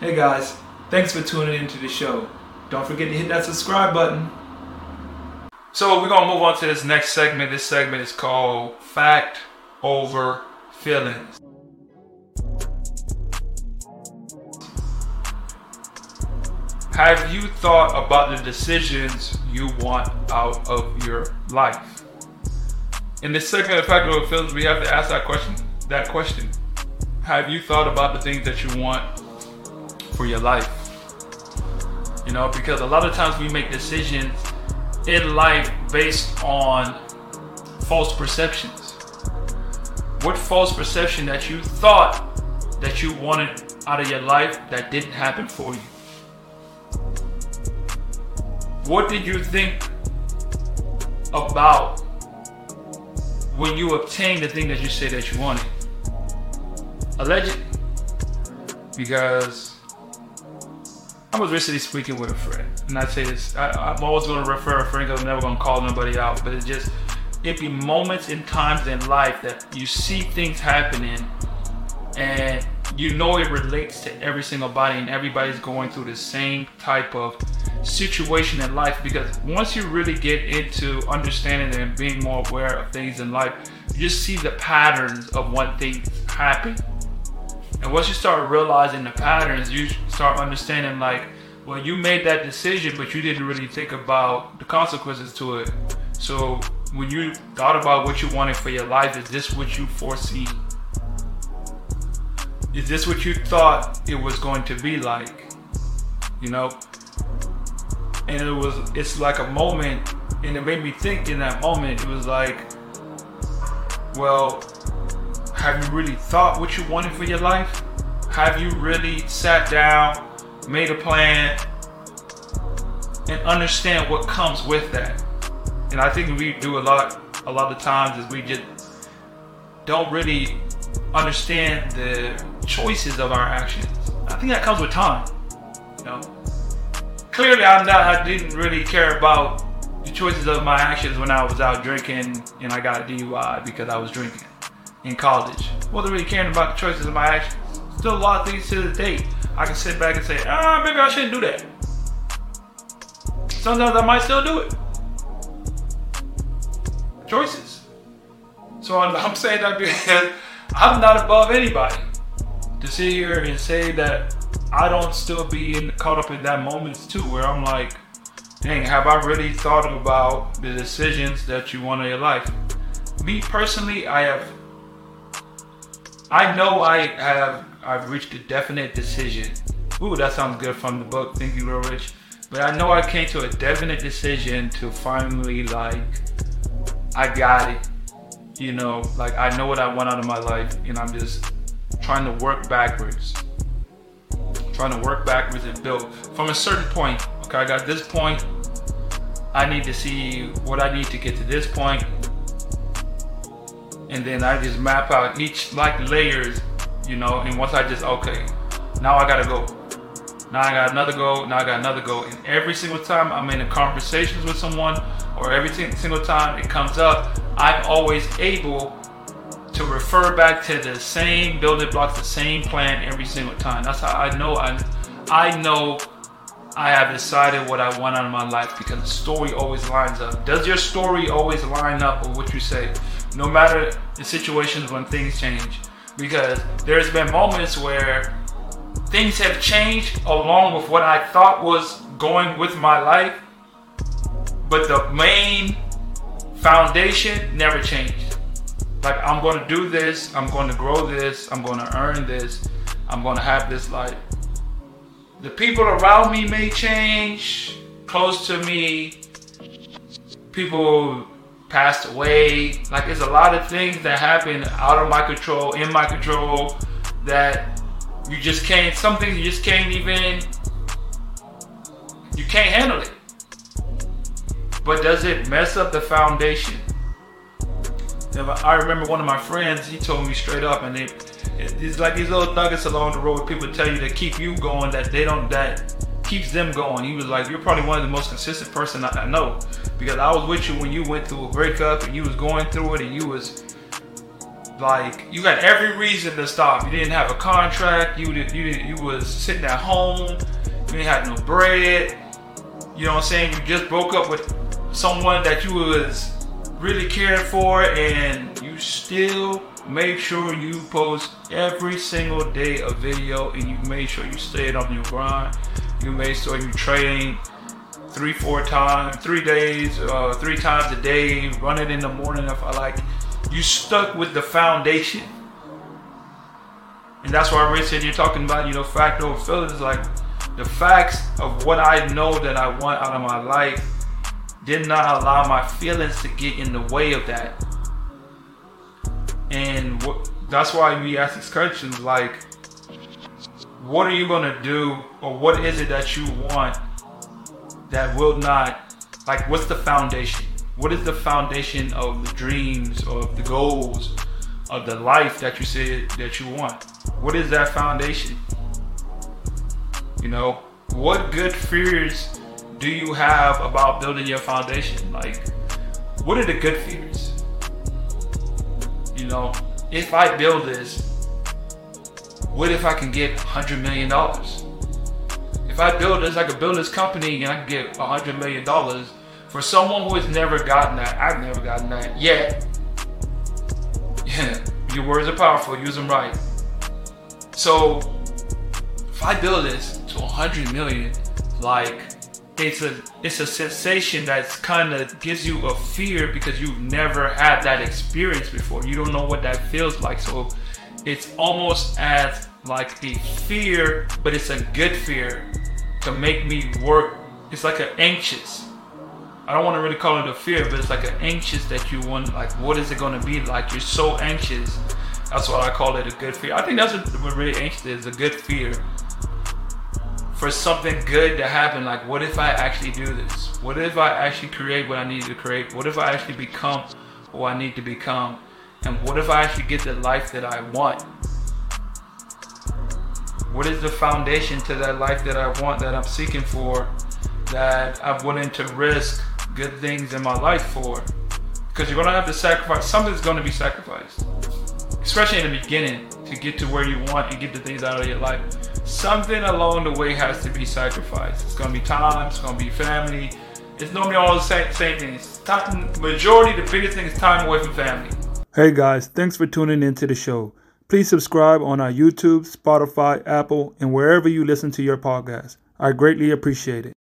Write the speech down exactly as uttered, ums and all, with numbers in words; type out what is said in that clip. Hey guys, thanks for tuning into the show. Don't forget to hit that subscribe button. So we're going to move on to this next segment. This segment is called Fact Over Feelings. Have you thought about the decisions you want out of your life? In this segment of Fact Over Feelings, we have to ask that question. That question. Have you thought about the things that you want for your life? You know, because a lot of times we make decisions in life based on false perceptions. What false perception that you thought that you wanted out of your life that didn't happen for you? What did you think about when you obtained the thing that you said that you wanted? Allegedly. Because I was recently speaking with a friend, and I say this, I, I'm always going to refer a friend because I'm never going to call nobody out, but it just, it be moments and times in life that you see things happening and you know it relates to every single body, and everybody's going through the same type of situation in life. Because once you really get into understanding and being more aware of things in life, you just see the patterns of what things happen. And once you start realizing the patterns, you start understanding like, well, you made that decision, but you didn't really think about the consequences to it. So when you thought about what you wanted for your life, is this what you foresee? Is this what you thought it was going to be like? You know? And it was, it's like a moment, and it made me think in that moment, it was like, well, have you really thought what you wanted for your life? Have you really sat down, made a plan, and understand what comes with that? And I think we do a lot, a lot of times is we just don't really understand the choices of our actions. I think that comes with time. You know, clearly I'm not, I didn't really care about the choices of my actions when I was out drinking and I got a D U I because I was drinking. In college, wasn't really caring about the choices of my actions. Still a lot of things to this day. I can sit back and say, ah, maybe I shouldn't do that. Sometimes I might still do it. Choices. So I'm, I'm saying that because I'm not above anybody. To sit here and say that I don't still be in, caught up in that moments too, where I'm like, dang, have I really thought about the decisions that you want in your life? Me personally, I have I know I have I've reached a definite decision. Ooh, that sounds good from the book, Thank You, Real Rich. But I know I came to a definite decision to finally, like, I got it. You know, like, I know what I want out of my life, and I'm just trying to work backwards. Trying to work backwards and build from a certain point. Okay, I got this point. I need to see what I need to get to this point. And then I just map out each, like, layers, you know, and once I just, okay, now I gotta go. Now I got another goal, now I got another goal. And every single time I'm in a conversations with someone, or every single time it comes up, I'm always able to refer back to the same building blocks, the same plan every single time. That's how I know I, I know I have decided what I want out of my life, because the story always lines up. Does your story always line up with what you say? No matter the situations when things change, because there's been moments where things have changed along with what I thought was going with my life, but the main foundation never changed. Like, I'm going to do this, I'm going to grow this, I'm going to earn this, I'm going to have this life. The people around me may change, close to me, people passed away. Like, it's a lot of things that happen out of my control, in my control, that you just can't, some things you just can't even, you can't handle it. But does it mess up the foundation? I remember one of my friends, he told me straight up, and they, it's like these little nuggets along the road people tell you that keep you going, that they don't, that keeps them going. He was like, you're probably one of the most consistent person I know, because I was with you when you went through a breakup and you was going through it, and you was Like, you got every reason to stop. You didn't have a contract. You did. You did. You was sitting at home. You didn't have no bread. You know what I'm saying? You just broke up with someone that you was really caring for, and you still make sure you post every single day a video, and you make sure you stayed on your grind. You make sure you train three, four times, three days, uh, three times a day, running in the morning if I like. You stuck with the foundation. And that's why Ray said you're talking about, you know, fact over feelings, like the facts of what I know that I want out of my life did not allow my feelings to get in the way of that. And wh- that's why we ask these questions like, what are you gonna do, or what is it that you want that will not, like, what's the foundation? What is the foundation of the dreams, of the goals, of the life that you said that you want? What is that foundation? You know, what good fears do you have about building your foundation? Like, what are the good fears? You know, if I build this, what if I can get one hundred million dollars? If I build this, I could build this company and I can get one hundred million dollars. For someone who has never gotten that, I've never gotten that yet. Yeah, your words are powerful, use them right. So if I build this to one hundred million, like it's a it's a sensation that's kind of gives you a fear because you've never had that experience before. You don't know what that feels like. So it's almost as like a fear, but it's a good fear to make me work. It's like an anxious. I don't want to really call it a fear, but it's like an anxious that you want, like, what is it going to be like? You're so anxious. That's what I call it, a good fear. I think that's what, what really anxious is, a good fear for something good to happen. Like, what if I actually do this? What if I actually create what I need to create? What if I actually become who I need to become? And what if I actually get the life that I want? What is the foundation to that life that I want, that I'm seeking for, that I'm willing to risk good things in my life for? Because you're gonna have to sacrifice, something's gonna be sacrificed. Especially in the beginning, to get to where you want and get the things out of your life. Something along the way has to be sacrificed. It's gonna be time, it's gonna be family. It's normally all the same, same things. Time, majority, the biggest thing is time away from family. Hey guys, thanks for tuning into the show. Please subscribe on our YouTube, Spotify, Apple, and wherever you listen to your podcast. I greatly appreciate it.